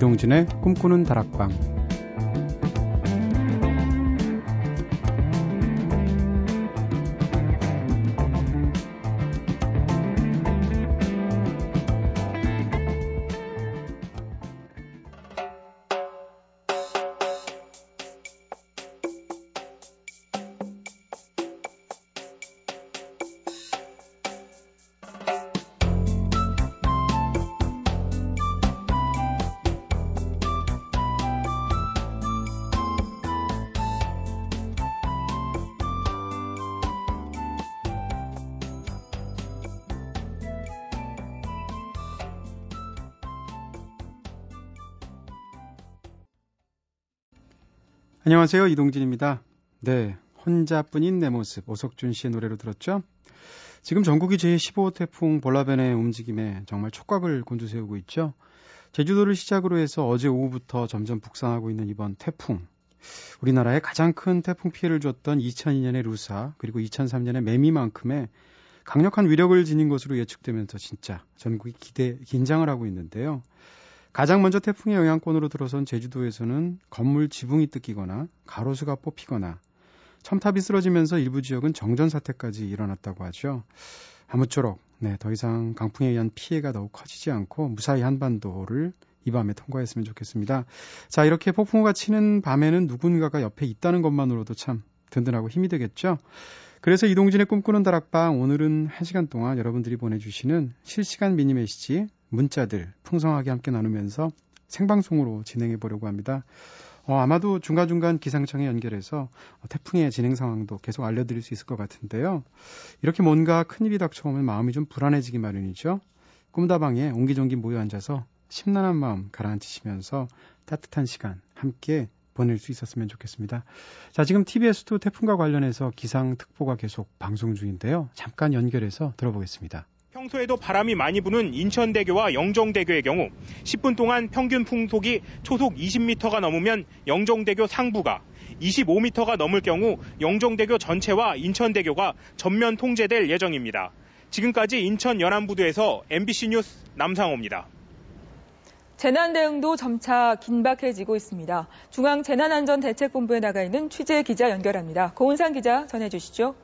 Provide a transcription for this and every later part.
이동진의 꿈꾸는 다락방. 안녕하세요. 이동진입니다. 네, 혼자뿐인 내 모습, 오석준 씨의 노래로 들었죠? 지금 전국이 제15호 태풍 볼라벤의 움직임에 정말 촉각을 곤두세우고 있죠. 제주도를 시작으로 해서 어제 오후부터 점점 북상하고 있는 이번 태풍, 우리나라에 가장 큰 태풍 피해를 줬던 2002년의 루사, 그리고 2003년의 매미만큼의 강력한 위력을 지닌 것으로 예측되면서 진짜 전국이 긴장을 하고 있는데요. 가장 먼저 태풍의 영향권으로 들어선 제주도에서는 건물 지붕이 뜯기거나 가로수가 뽑히거나 첨탑이 쓰러지면서 일부 지역은 정전사태까지 일어났다고 하죠. 아무쪼록 더 이상 강풍에 의한 피해가 더욱 커지지 않고 무사히 한반도를 이 밤에 통과했으면 좋겠습니다. 자, 이렇게 폭풍우가 치는 밤에는 누군가가 옆에 있다는 것만으로도 참 든든하고 힘이 되겠죠. 그래서 이동진의 꿈꾸는 다락방, 오늘은 1시간 동안 여러분들이 보내주시는 실시간 미니메시지, 문자들 풍성하게 함께 나누면서 생방송으로 진행해 보려고 합니다. 아마도 중간중간 기상청에 연결해서 태풍의 진행 상황도 계속 알려드릴 수 있을 것 같은데요. 이렇게 뭔가 큰일이 닥쳐오면 마음이 좀 불안해지기 마련이죠. 꿈다방에 옹기종기 모여 앉아서 심란한 마음 가라앉히시면서 따뜻한 시간 함께 보낼 수 있었으면 좋겠습니다. 자, 지금 TBS도 태풍과 관련해서 기상특보가 계속 방송 중인데요. 잠깐 연결해서 들어보겠습니다. 평소에도 바람이 많이 부는 인천대교와 영종대교의 경우 10분 동안 평균 풍속이 초속 20m가 넘으면 영종대교 상부가, 25m가 넘을 경우 영종대교 전체와 인천대교가 전면 통제될 예정입니다. 지금까지 인천 연안부두에서 MBC 뉴스 남상호입니다. 재난 대응도 점차 긴박해지고 있습니다. 중앙재난안전대책본부에 나가 있는 취재 기자 연결합니다. 고은상 기자 전해주시죠.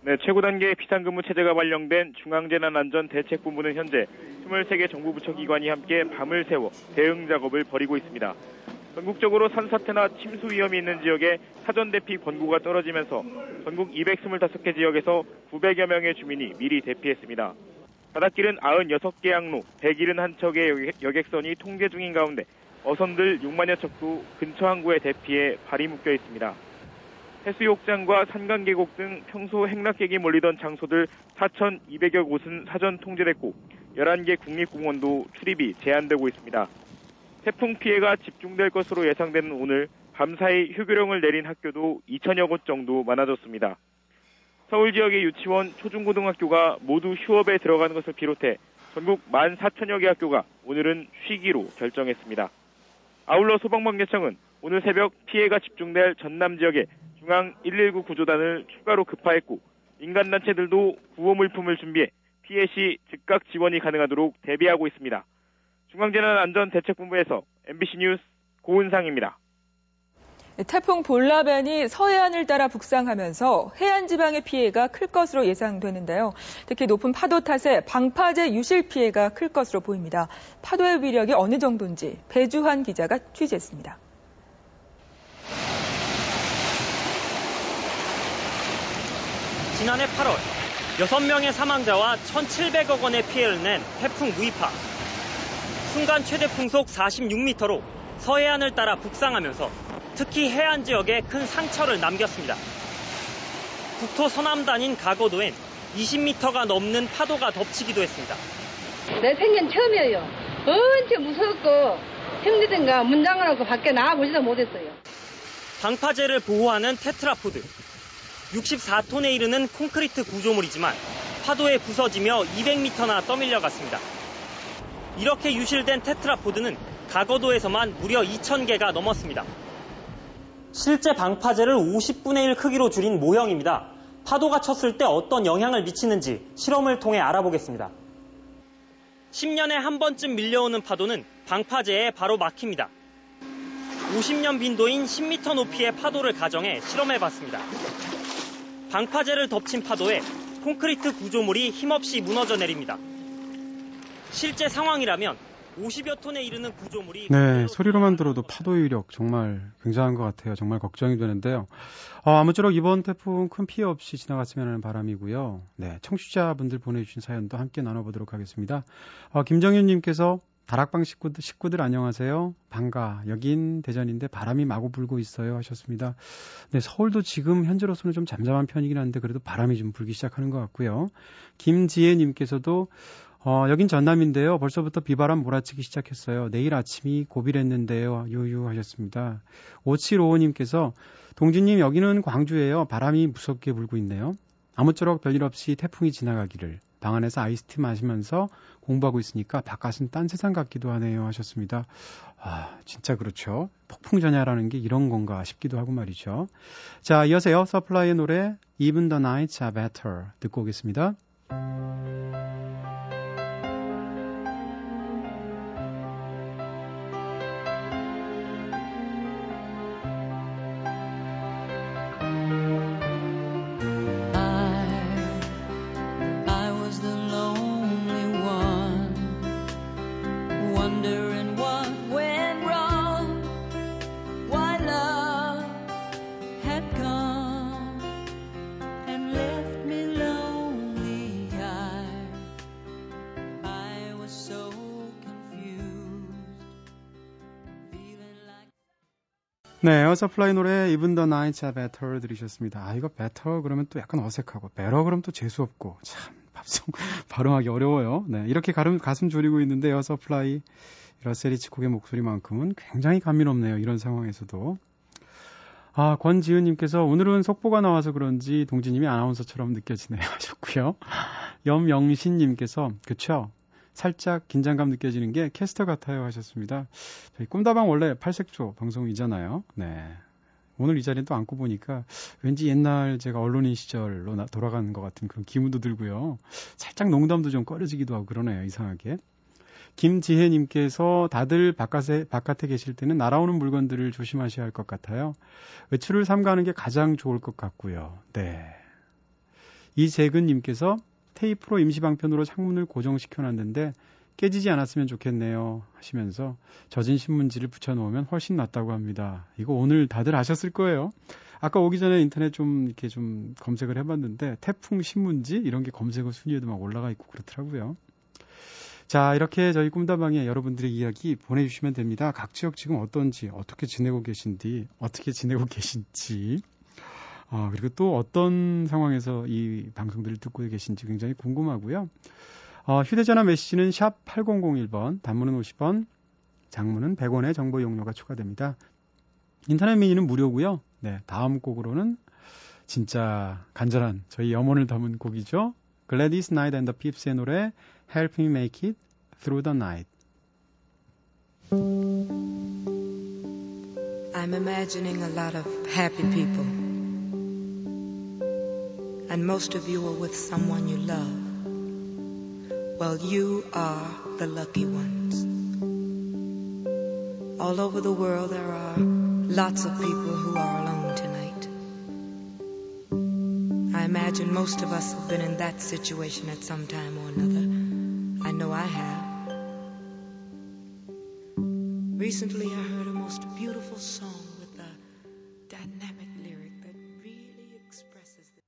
네, 최고 단계의 비상근무 체제가 발령된 중앙재난안전대책본부는 현재 23개 정부부처기관이 함께 밤을 새워 대응작업을 벌이고 있습니다. 전국적으로 산사태나 침수 위험이 있는 지역에 사전대피 권고가 떨어지면서 전국 225개 지역에서 900여 명의 주민이 미리 대피했습니다. 바닷길은 96개 항로, 171척의 여객선이 통제 중인 가운데 어선들 6만여 척도 근처 항구에 대피해 발이 묶여 있습니다. 해수욕장과 산간계곡 등 평소 행락객이 몰리던 장소들 4,200여 곳은 사전 통제됐고 11개 국립공원도 출입이 제한되고 있습니다. 태풍 피해가 집중될 것으로 예상되는 오늘 밤사이 휴교령을 내린 학교도 2천여 곳 정도 많아졌습니다. 서울 지역의 유치원, 초중고등학교가 모두 휴업에 들어가는 것을 비롯해 전국 14,000여 개 학교가 오늘은 쉬기로 결정했습니다. 아울러 소방방재청은 오늘 새벽 피해가 집중될 전남 지역에 중앙 119 구조단을 추가로 급파했고 민간단체들도 구호물품을 준비해 피해 시 즉각 지원이 가능하도록 대비하고 있습니다. 중앙재난안전대책본부에서 MBC 뉴스 고은상입니다. 태풍 볼라벤이 서해안을 따라 북상하면서 해안 지방의 피해가 클 것으로 예상되는데요. 특히 높은 파도 탓에 방파제 유실 피해가 클 것으로 보입니다. 파도의 위력이 어느 정도인지 배주환 기자가 취재했습니다. 지난해 8월 6명의 사망자와 1,700억 원의 피해를 낸 태풍 무이파. 순간 최대 풍속 46m로 서해안을 따라 북상하면서 특히 해안 지역에 큰 상처를 남겼습니다. 국토 서남단인 가거도엔 20m가 넘는 파도가 덮치기도 했습니다. 내 생전 처음이에요. 엄청 무서웠고 힘들든가 문장을 하고 밖에 나가보지도 못했어요. 방파제를 보호하는 테트라포드. 64톤에 이르는 콘크리트 구조물이지만 파도에 부서지며 200m나 떠밀려갔습니다. 이렇게 유실된 테트라포드는 가거도에서만 무려 2,000개가 넘었습니다. 실제 방파제를 50분의 1 크기로 줄인 모형입니다. 파도가 쳤을 때 어떤 영향을 미치는지 실험을 통해 알아보겠습니다. 10년에 한 번쯤 밀려오는 파도는 방파제에 바로 막힙니다. 50년 빈도인 10m 높이의 파도를 가정해 실험해봤습니다. 방파제를 덮친 파도에 콘크리트 구조물이 힘없이 무너져 내립니다. 실제 상황이라면 50여 톤에 이르는 구조물이... 네, 소리로만 들어도 파도 위력 정말 굉장한 것 같아요. 정말 걱정이 되는데요. 아무쪼록 이번 태풍 큰 피해 없이 지나갔으면 하는 바람이고요. 네, 청취자분들 보내주신 사연도 함께 나눠보도록 하겠습니다. 김정윤님께서 다락방 식구들 안녕하세요. 반가. 여긴 대전인데 바람이 마구 불고 있어요 하셨습니다. 네, 서울도 지금 현재로서는 좀 잠잠한 편이긴 한데 그래도 바람이 좀 불기 시작하는 것 같고요. 김지혜님께서도 여긴 전남인데요. 벌써부터 비바람 몰아치기 시작했어요. 내일 아침이 고비랬는데요. 유유하셨습니다. 5755님께서 동진님 여기는 광주예요. 바람이 무섭게 불고 있네요. 아무쪼록 별일 없이 태풍이 지나가기를. 방 안에서 아이스티 마시면서 공부하고 있으니까 바깥은 딴 세상 같기도 하네요 하셨습니다. 진짜 그렇죠. 폭풍전야라는 게 이런 건가 싶기도 하고 말이죠. 자, 이어서 에어 서플라이의 노래 Even the Nights Are Better 듣고 오겠습니다. 네, 에어 서플라이 노래 Even the Nights Are Better 들으셨습니다. 이거 better 그러면 또 약간 어색하고 better 그러면 또 재수없고 참 발음하기 어려워요. 네, 이렇게 가슴 졸이고 있는데 에어 서플라이 러셀이치콕의 목소리만큼은 굉장히 감미롭네요. 이런 상황에서도. 권지은님께서 오늘은 속보가 나와서 그런지 동진님이 아나운서처럼 느껴지네요 하셨고요. 염영신님께서 그쵸? 살짝 긴장감 느껴지는 게 캐스터 같아요 하셨습니다. 저희 꿈다방 원래 팔색조 방송이잖아요. 네. 오늘 이 자리에 또 앉고 보니까 왠지 옛날 제가 언론인 시절로 돌아가는 것 같은 그런 기분도 들고요. 살짝 농담도 좀 꺼려지기도 하고 그러네요. 이상하게. 김지혜님께서 다들 바깥에 계실 때는 날아오는 물건들을 조심하셔야 할 것 같아요. 외출을 삼가하는 게 가장 좋을 것 같고요. 네. 이재근님께서 테이프로 임시방편으로 창문을 고정시켜놨는데 깨지지 않았으면 좋겠네요 하시면서 젖은 신문지를 붙여놓으면 훨씬 낫다고 합니다. 이거 오늘 다들 아셨을 거예요. 아까 오기 전에 인터넷 좀 검색을 해봤는데 태풍 신문지 이런 게 검색어 순위에도 막 올라가 있고 그렇더라고요. 자, 이렇게 저희 꿈다방에 여러분들의 이야기 보내주시면 됩니다. 각 지역 지금 어떤지, 어떻게 지내고 계신지 그리고 또 어떤 상황에서 이 방송들을 듣고 계신지 굉장히 궁금하고요. 휴대전화 메시지는 샵 8001번, 단문은 50원, 장문은 100원의 정보 용료가 추가됩니다. 인터넷 미니는 무료고요. 네, 다음 곡으로는 진짜 간절한 저희 염원을 담은 곡이죠. Gladys Knight and the Pips의 노래 Help Me Make It Through the Night. I'm imagining a lot of happy people. And most of you are with someone you love. Well, you are the lucky ones. All over the world there are lots of people who are alone tonight. I imagine most of us have been in that situation at some time or another. I know I have. Recently I heard a most beautiful song with a dynamic lyric that really expresses the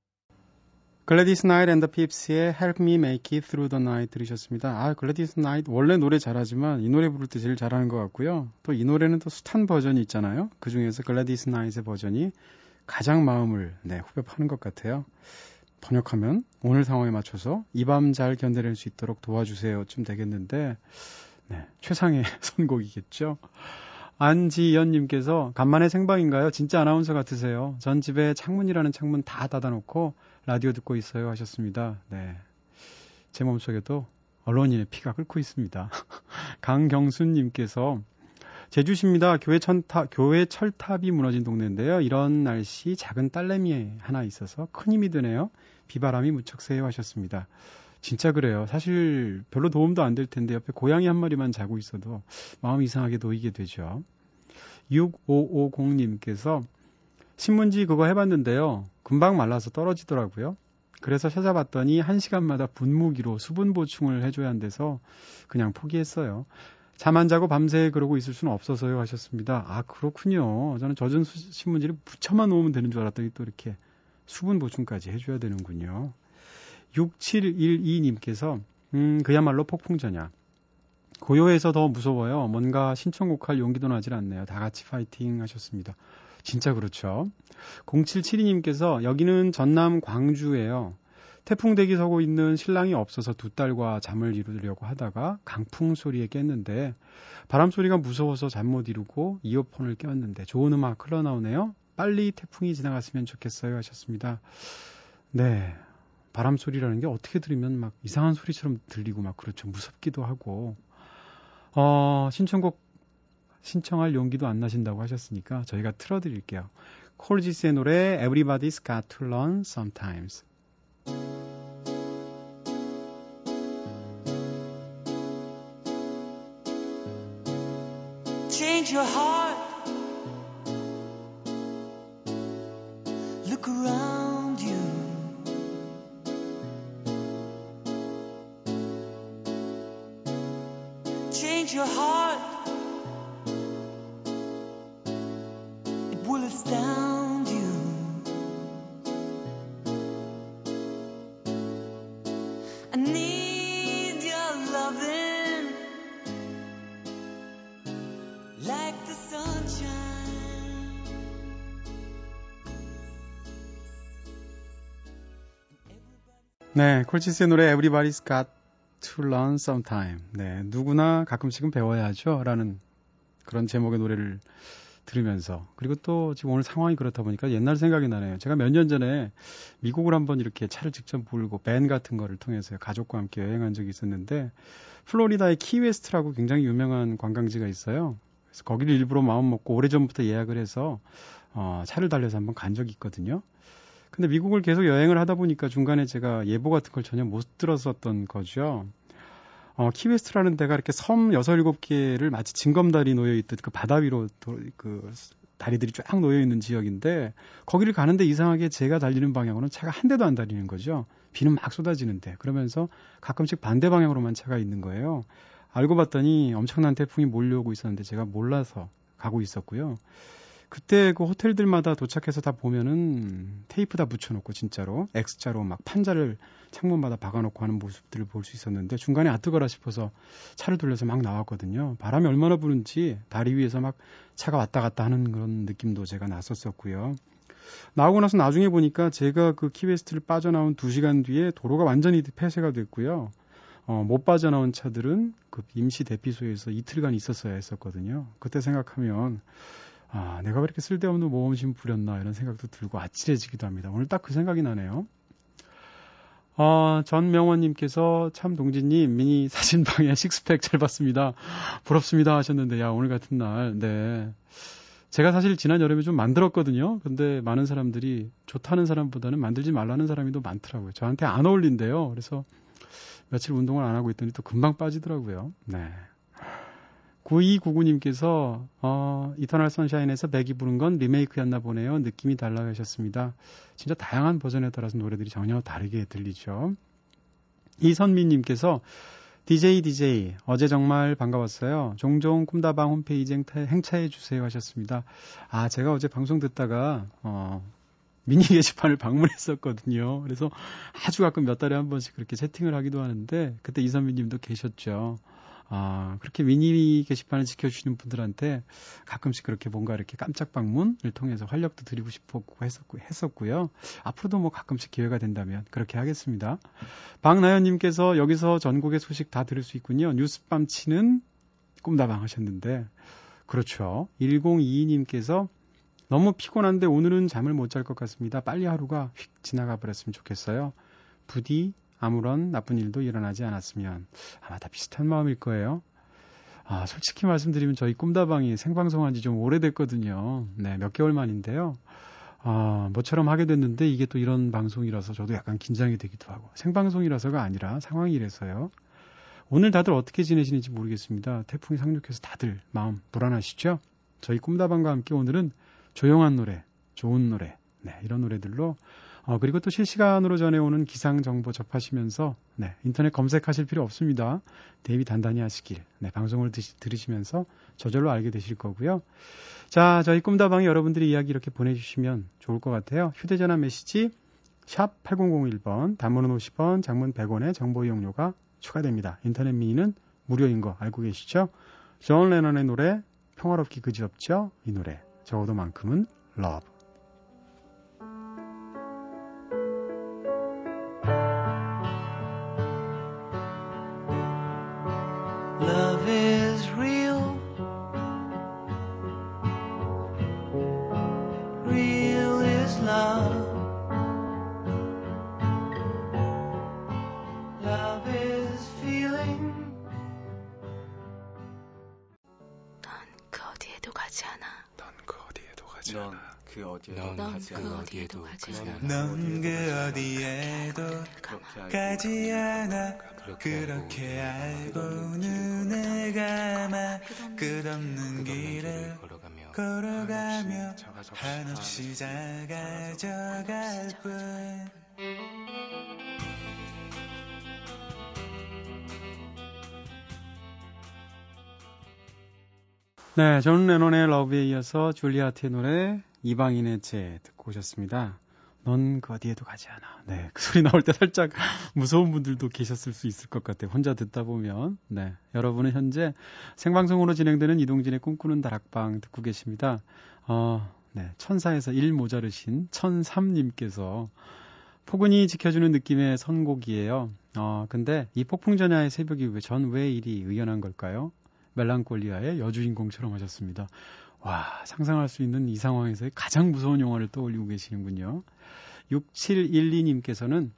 글래디스 나이트 앤 더 핍스의 Help Me Make It Through the Night 들으셨습니다. 글래디스 나이트 원래 노래 잘하지만 이 노래 부를 때 제일 잘하는 것 같고요. 또 이 노래는 또 숱한 버전이 있잖아요. 그 중에서 글래디스 나이트의 버전이 가장 마음을 후벼 파는 것 같아요. 번역하면 오늘 상황에 맞춰서 이 밤 잘 견뎌낼 수 있도록 도와주세요 쯤 되겠는데 최상의 선곡이겠죠. 안지연님께서 간만에 생방인가요? 진짜 아나운서 같으세요. 전 집에 창문이라는 창문 다 닫아놓고 라디오 듣고 있어요 하셨습니다. 네, 제 몸속에도 언론인의 피가 끓고 있습니다. 강경순님께서 제주시입니다. 교회 철탑이 무너진 동네인데요. 이런 날씨 작은 딸내미 하나 있어서 큰 힘이 드네요. 비바람이 무척 세요 하셨습니다. 진짜 그래요. 사실 별로 도움도 안 될 텐데 옆에 고양이 한 마리만 자고 있어도 마음이 이상하게 놓이게 되죠. 6550님께서 신문지 그거 해봤는데요. 금방 말라서 떨어지더라고요. 그래서 찾아봤더니 1시간마다 분무기로 수분 보충을 해줘야 한대서 그냥 포기했어요. 잠 안 자고 밤새 그러고 있을 수는 없어서요 하셨습니다. 아 그렇군요. 저는 젖은 신문지를 붙여만 놓으면 되는 줄 알았더니 또 이렇게 수분 보충까지 해줘야 되는군요. 6712님께서 그야말로 폭풍전야. 고요해서 더 무서워요. 뭔가 신청곡할 용기도 나질 않네요. 다 같이 파이팅 하셨습니다. 진짜 그렇죠. 0772님께서 여기는 전남 광주예요. 태풍 대기 서고 있는 신랑이 없어서 두 딸과 잠을 이루려고 하다가 강풍 소리에 깼는데 바람 소리가 무서워서 잠 못 이루고 이어폰을 꼈는데 좋은 음악 흘러나오네요. 빨리 태풍이 지나갔으면 좋겠어요 하셨습니다. 네. 바람 소리라는 게 어떻게 들으면 막 이상한 소리처럼 들리고 막 그렇죠. 무섭기도 하고. 신청곡 신청할 용기도 안 나신다고 하셨으니까 저희가 틀어드릴게요. 콜지스의 노래 Everybody's Got to Learn Sometimes. Change your heart. Look around. Change your heart, it will astound you. I need your loving like the sunshine. 네, 콜치스의 노래 Everybody's Got To Learn Sometime. 네, 누구나 가끔씩은 배워야죠 라는 그런 제목의 노래를 들으면서, 그리고 또 지금 오늘 상황이 그렇다 보니까 옛날 생각이 나네요. 제가 몇 년 전에 미국을 한번 이렇게 차를 직접 몰고 밴 같은 거를 통해서 가족과 함께 여행한 적이 있었는데, 플로리다의 키웨스트라고 굉장히 유명한 관광지가 있어요. 그래서 거기를 일부러 마음 먹고 오래전부터 예약을 해서 차를 달려서 한번 간 적이 있거든요. 근데 미국을 계속 여행을 하다 보니까 중간에 제가 예보 같은 걸 전혀 못 들었었던 거죠. 키웨스트라는 데가 이렇게 섬 6, 7개를 마치 징검다리 놓여있듯 그 바다 위로 다리들이 쫙 놓여있는 지역인데, 거기를 가는데 이상하게 제가 달리는 방향으로는 차가 한 대도 안 달리는 거죠. 비는 막 쏟아지는데. 그러면서 가끔씩 반대 방향으로만 차가 있는 거예요. 알고 봤더니 엄청난 태풍이 몰려오고 있었는데 제가 몰라서 가고 있었고요. 그때 그 호텔들마다 도착해서 다 보면은 테이프 다 붙여놓고 진짜로 X자로 막 판자를 창문마다 박아놓고 하는 모습들을 볼 수 있었는데, 중간에 아 뜨거라 싶어서 차를 돌려서 막 나왔거든요. 바람이 얼마나 부는지 다리 위에서 막 차가 왔다 갔다 하는 그런 느낌도 제가 났었었고요. 나오고 나서 나중에 보니까 제가 그 키웨스트를 빠져나온 2시간 뒤에 도로가 완전히 폐쇄가 됐고요. 못 빠져나온 차들은 그 임시 대피소에서 이틀간 있었어야 했었거든요. 그때 생각하면 아, 내가 왜 이렇게 쓸데없는 모험심 부렸나 이런 생각도 들고 아찔해지기도 합니다. 오늘 딱 그 생각이 나네요. 전명원님께서 참 동진님 미니 사진방에 식스팩 잘 봤습니다. 부럽습니다 하셨는데, 야 오늘 같은 날, 네. 제가 사실 지난 여름에 좀 만들었거든요. 근데 많은 사람들이 좋다는 사람보다는 만들지 말라는 사람이 더 많더라고요. 저한테 안 어울린대요. 그래서 며칠 운동을 안 하고 있더니 또 금방 빠지더라고요. 네. 9299님께서 이터널 선샤인에서 백이 부른 건 리메이크였나 보네요. 느낌이 달라 하셨습니다. 진짜 다양한 버전에 따라서 노래들이 전혀 다르게 들리죠. 이선미님께서 DJ 어제 정말 반가웠어요. 종종 꿈다방 홈페이지 행차해주세요 하셨습니다. 아 제가 어제 방송 듣다가 미니 게시판을 방문했었거든요. 그래서 아주 가끔 몇 달에 한 번씩 그렇게 채팅을 하기도 하는데, 그때 이선미님도 계셨죠. 아, 그렇게 미니 게시판을 지켜주시는 분들한테 가끔씩 그렇게 뭔가 이렇게 깜짝 방문을 통해서 활력도 드리고 싶었고 했었고요. 앞으로도 뭐 가끔씩 기회가 된다면 그렇게 하겠습니다. 박나연님께서 여기서 전국의 소식 다 들을 수 있군요. 뉴스밤 치는 꿈다방 하셨는데, 그렇죠. 1022님께서 너무 피곤한데 오늘은 잠을 못 잘 것 같습니다. 빨리 하루가 휙 지나가 버렸으면 좋겠어요. 부디 아무런 나쁜 일도 일어나지 않았으면. 아마 다 비슷한 마음일 거예요. 아, 솔직히 말씀드리면 저희 꿈다방이 생방송한 지 좀 오래됐거든요. 네, 몇 개월 만인데요. 모처럼 하게 됐는데 이게 또 이런 방송이라서 저도 약간 긴장이 되기도 하고, 생방송이라서가 아니라 상황이 이래서요. 오늘 다들 어떻게 지내시는지 모르겠습니다. 태풍이 상륙해서 다들 마음 불안하시죠? 저희 꿈다방과 함께 오늘은 조용한 노래, 좋은 노래, 네, 이런 노래들로 그리고 또 실시간으로 전해오는 기상정보 접하시면서, 네, 인터넷 검색하실 필요 없습니다. 대비 단단히 하시길. 네, 방송을 들으시면서 저절로 알게 되실 거고요. 자, 저희 꿈다방에 여러분들이 이야기 이렇게 보내주시면 좋을 것 같아요. 휴대전화 메시지 샵 8001번, 단문은 50원, 장문 100원의 정보 이용료가 추가됩니다. 인터넷 미니는 무료인 거 알고 계시죠? 존 레넌의 노래, 평화롭기 그지없죠? 이 노래, 적어도만큼은 러브. 넌 그 어디에도 가지 않아. 그렇게 알고 눈을 감아 끝없는 길을 걸어가며 한없이 작아져갈 뿐. 네, 존 레논의 러브에 이어서 줄리아트의 노래 이방인의 죄 듣고 오셨습니다. 넌 그 어디에도 가지 않아. 네, 그 소리 나올 때 살짝 무서운 분들도 계셨을 수 있을 것 같아요. 혼자 듣다 보면. 네, 여러분은 현재 생방송으로 진행되는 이동진의 꿈꾸는 다락방 듣고 계십니다. 네, 천사에서 1 모자르신 1003님께서 포근히 지켜주는 느낌의 선곡이에요. 근데 이 폭풍전야의 새벽이 전 왜 이리 의연한 걸까요? 멜랑콜리아의 여주인공처럼 하셨습니다. 와, 상상할 수 있는 이 상황에서의 가장 무서운 영화를 떠올리고 계시는군요. 6712님께서는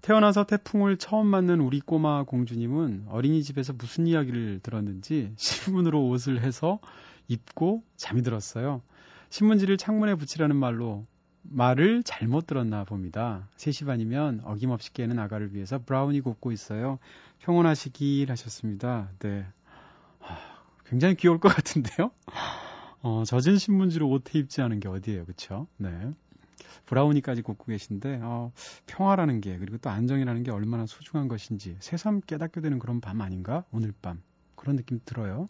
태어나서 태풍을 처음 맞는 우리 꼬마 공주님은 어린이집에서 무슨 이야기를 들었는지 신문으로 옷을 해서 입고 잠이 들었어요. 신문지를 창문에 붙이라는 말을 잘못 들었나 봅니다. 3시 반이면 어김없이 깨는 아가를 위해서 브라운이 굽고 있어요. 평온하시길 하셨습니다. 네, 굉장히 귀여울 것 같은데요. 젖은 신문지로 옷에 입지 않은 게 어디예요, 그렇죠? 네, 브라우니까지 굽고 계신데 평화라는 게, 그리고 또 안정이라는 게 얼마나 소중한 것인지 새삼 깨닫게 되는 그런 밤 아닌가? 오늘 밤 그런 느낌 들어요.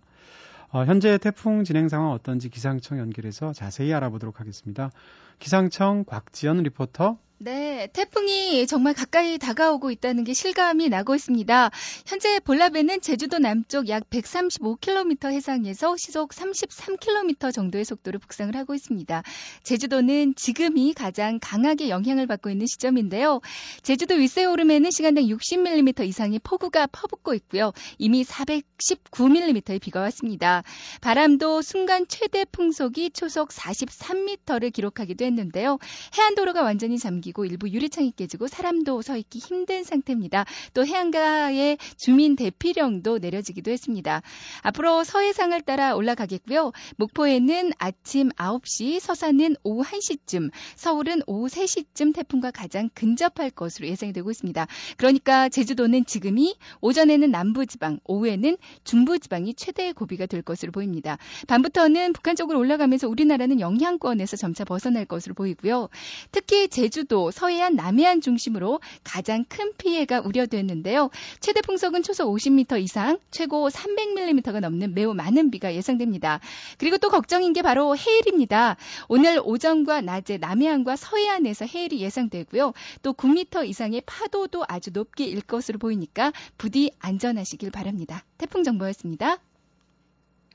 현재 태풍 진행 상황 어떤지 기상청 연결해서 자세히 알아보도록 하겠습니다. 기상청 곽지연 리포터. 네, 태풍이 정말 가까이 다가오고 있다는 게 실감이 나고 있습니다. 현재 볼라베는 제주도 남쪽 약 135km 해상에서 시속 33km 정도의 속도로 북상을 하고 있습니다. 제주도는 지금이 가장 강하게 영향을 받고 있는 시점인데요. 제주도 윗세오름에는 시간당 60mm 이상의 폭우가 퍼붓고 있고요. 이미 419mm의 비가 왔습니다. 바람도 순간 최대 풍속이 초속 43m를 기록하기도 했는데요. 해안도로가 완전히 잠기고 일부 유리창이 깨지고 사람도 서 있기 힘든 상태입니다. 또 해안가에 주민 대피령도 내려지기도 했습니다. 앞으로 서해상을 따라 올라가겠고요. 목포에는 아침 9시, 서산은 오후 1시쯤, 서울은 오후 3시쯤 태풍과 가장 근접할 것으로 예상되고 있습니다. 그러니까 제주도는 지금이, 오전에는 남부지방, 오후에는 중부지방이 최대의 고비가 될 것으로 보입니다. 밤부터는 북한 쪽으로 올라가면서 우리나라는 영향권에서 점차 벗어날 것으로 보이고요. 특히 제주도 서해안, 남해안 중심으로 가장 큰 피해가 우려되는데요. 최대 풍속은 초속 50m 이상, 최고 300mm가 넘는 매우 많은 비가 예상됩니다. 그리고 또 걱정인 게 바로 해일입니다. 오늘 오전과 낮에 남해안과 서해안에서 해일이 예상되고요. 또 9m 이상의 파도도 아주 높게 일 것으로 보이니까 부디 안전하시길 바랍니다. 태풍 정보였습니다.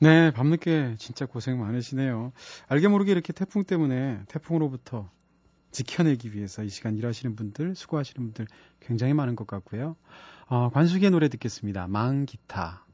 네, 밤늦게 진짜 고생 많으시네요. 알게 모르게 이렇게 태풍 때문에, 태풍으로부터 지켜내기 위해서 이 시간 일하시는 분들, 수고하시는 분들 굉장히 많은 것 같고요. 관숙의 노래 듣겠습니다. 망기타.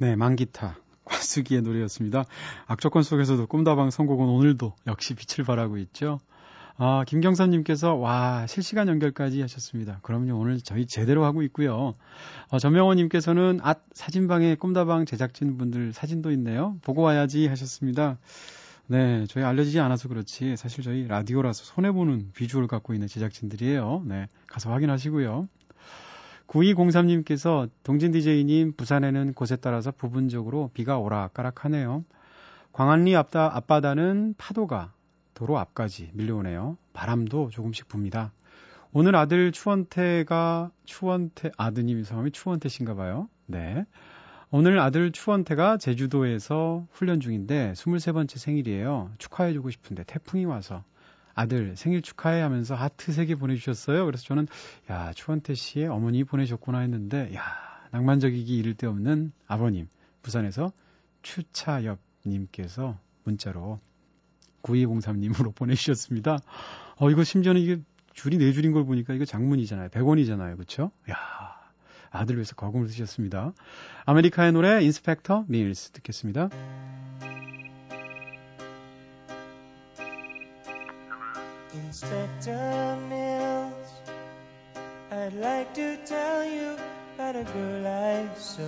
네, 만기타 과수기의 노래였습니다. 악조건 속에서도 꿈다방 선곡은 오늘도 역시 빛을 발하고 있죠. 아, 김경선님께서 와 실시간 연결까지 하셨습니다. 그럼요, 오늘 저희 제대로 하고 있고요. 전명호님께서는 앗 사진방에 꿈다방 제작진분들 사진도 있네요. 보고 와야지 하셨습니다. 네, 저희 알려지지 않아서 그렇지 사실 저희 라디오라서 손해보는 비주얼 갖고 있는 제작진들이에요. 네, 가서 확인하시고요. 9203님께서 동진 DJ님 부산에는 곳에 따라서 부분적으로 비가 오락가락하네요. 광안리 앞바다는 파도가 도로 앞까지 밀려오네요. 바람도 조금씩 붑니다. 오늘 아들 추원태 아드님 성함이 추원태신가 봐요. 네. 오늘 아들 추원태가 제주도에서 훈련 중인데 23번째 생일이에요. 축하해주고 싶은데 태풍이 와서 아들 생일 축하해 하면서 하트 3개 보내주셨어요. 그래서 저는 야 추원태 씨의 어머니 보내셨구나 했는데 야 낭만적이기 이를 데 없는 아버님 부산에서 추차엽님께서 문자로 9203님으로 보내주셨습니다. 이거 심지어는 이게 줄이 4줄인 걸 보니까 이거 장문이잖아요. 100원이잖아요. 그렇죠? 야 아들 위해서 거금을 쓰셨습니다. 아메리카의 노래 인스펙터 밀스 듣겠습니다. Inspector Mills, I'd like to tell you about a girl I saw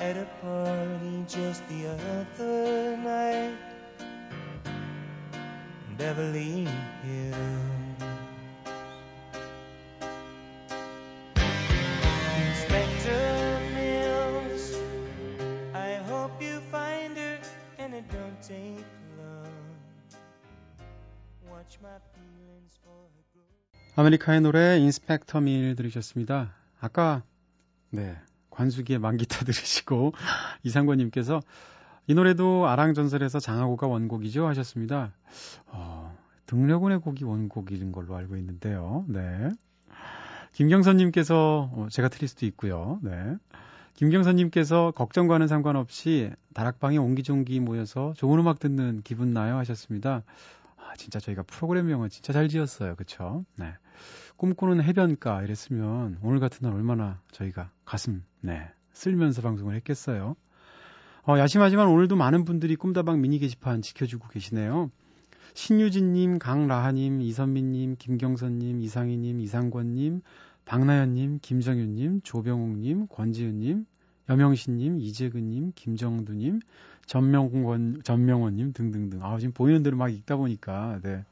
at a party just the other night in Beverly Hills. Inspector Mills, I hope you find her and it don't take 아메리카의 노래 인스펙터 밀 들으셨습니다. 아까 네 관수기의 만기타 들으시고 이상권님께서 이 노래도 아랑전설에서 장하고가 원곡이죠 하셨습니다. 등려군의 곡이 원곡인 걸로 알고 있는데요. 네, 김경선님께서 제가 틀릴 수도 있고요. 네, 김경선님께서 걱정과는 상관없이 다락방에 옹기종기 모여서 좋은 음악 듣는 기분 나요 하셨습니다. 진짜 저희가 프로그램명을 진짜 잘 지었어요. 그렇죠? 네. 꿈꾸는 해변가 이랬으면 오늘 같은 날 얼마나 저희가 가슴 네 쓸면서 방송을 했겠어요. 야심하지만 오늘도 많은 분들이 꿈다방 미니 게시판 지켜주고 계시네요. 신유진님, 강라하님, 이선민님, 김경선님, 이상희님, 이상권님, 박나연님, 김정윤님, 조병욱님, 권지은님, 여명신님, 이재근님, 김정두님, 전명원님 등등등. 아, 지금 보이는 대로 막 읽다 보니까, 네.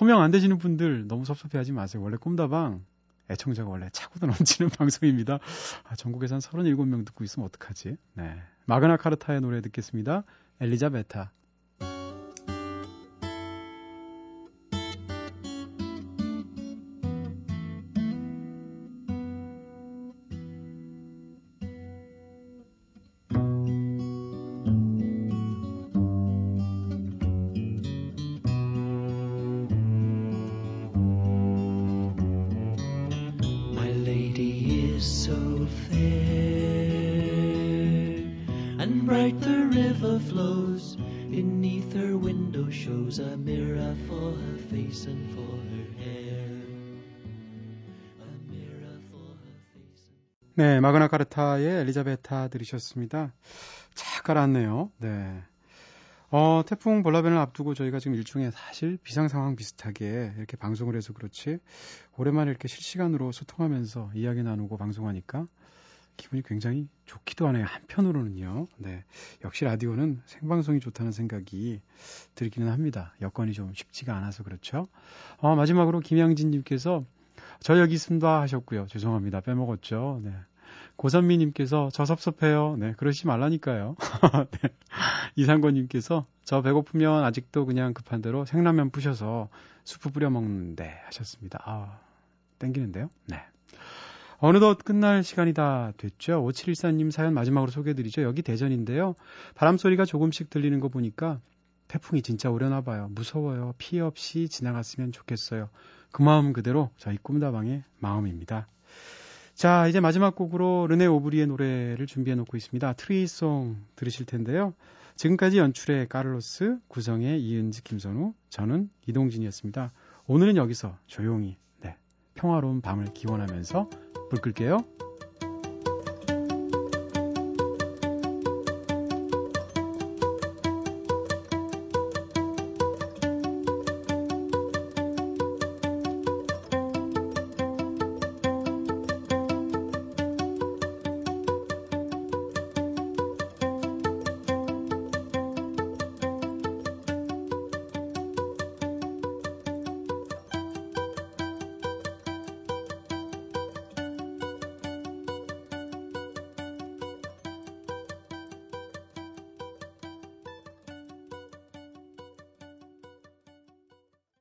호명 안 되시는 분들 너무 섭섭해 하지 마세요. 원래 꿈다방 애청자가 원래 차고도 넘치는 방송입니다. 아, 전국에서 한 37명 듣고 있으면 어떡하지? 네. 마그나 카르타의 노래 듣겠습니다. 엘리자베타. 네, 마그나 카르타의 엘리자베타 들으셨습니다. 잘 깔았네요. 네. 태풍 볼라벤을 앞두고 저희가 지금 일종의 사실 비상 상황 비슷하게 이렇게 방송을 해서 그렇지 오랜만에 이렇게 실시간으로 소통하면서 이야기 나누고 방송하니까 기분이 굉장히 좋기도 하네요. 한편으로는요. 네. 역시 라디오는 생방송이 좋다는 생각이 들기는 합니다. 여건이 좀 쉽지가 않아서 그렇죠. 마지막으로 김양진 님께서 저 여기 있습니다 하셨고요. 죄송합니다. 빼먹었죠. 네. 고선미 님께서 저 섭섭해요. 네. 그러시지 말라니까요. 네. 이상권 님께서 저 배고프면 아직도 그냥 급한 대로 생라면 부셔서 수프 뿌려 먹는데 하셨습니다. 아, 땡기는데요. 네. 어느덧 끝날 시간이 다 됐죠. 5714님 사연 마지막으로 소개해드리죠. 여기 대전인데요. 바람소리가 조금씩 들리는 거 보니까 태풍이 진짜 오려나 봐요. 무서워요. 피해 없이 지나갔으면 좋겠어요. 그 마음 그대로 저희 꿈다방의 마음입니다. 자, 이제 마지막 곡으로 르네 오브리의 노래를 준비해놓고 있습니다. 트리송 들으실 텐데요. 지금까지 연출의 카를로스, 구성의 이은지, 김선우, 저는 이동진이었습니다. 오늘은 여기서 조용히 평화로운 밤을 기원하면서 불 끌게요.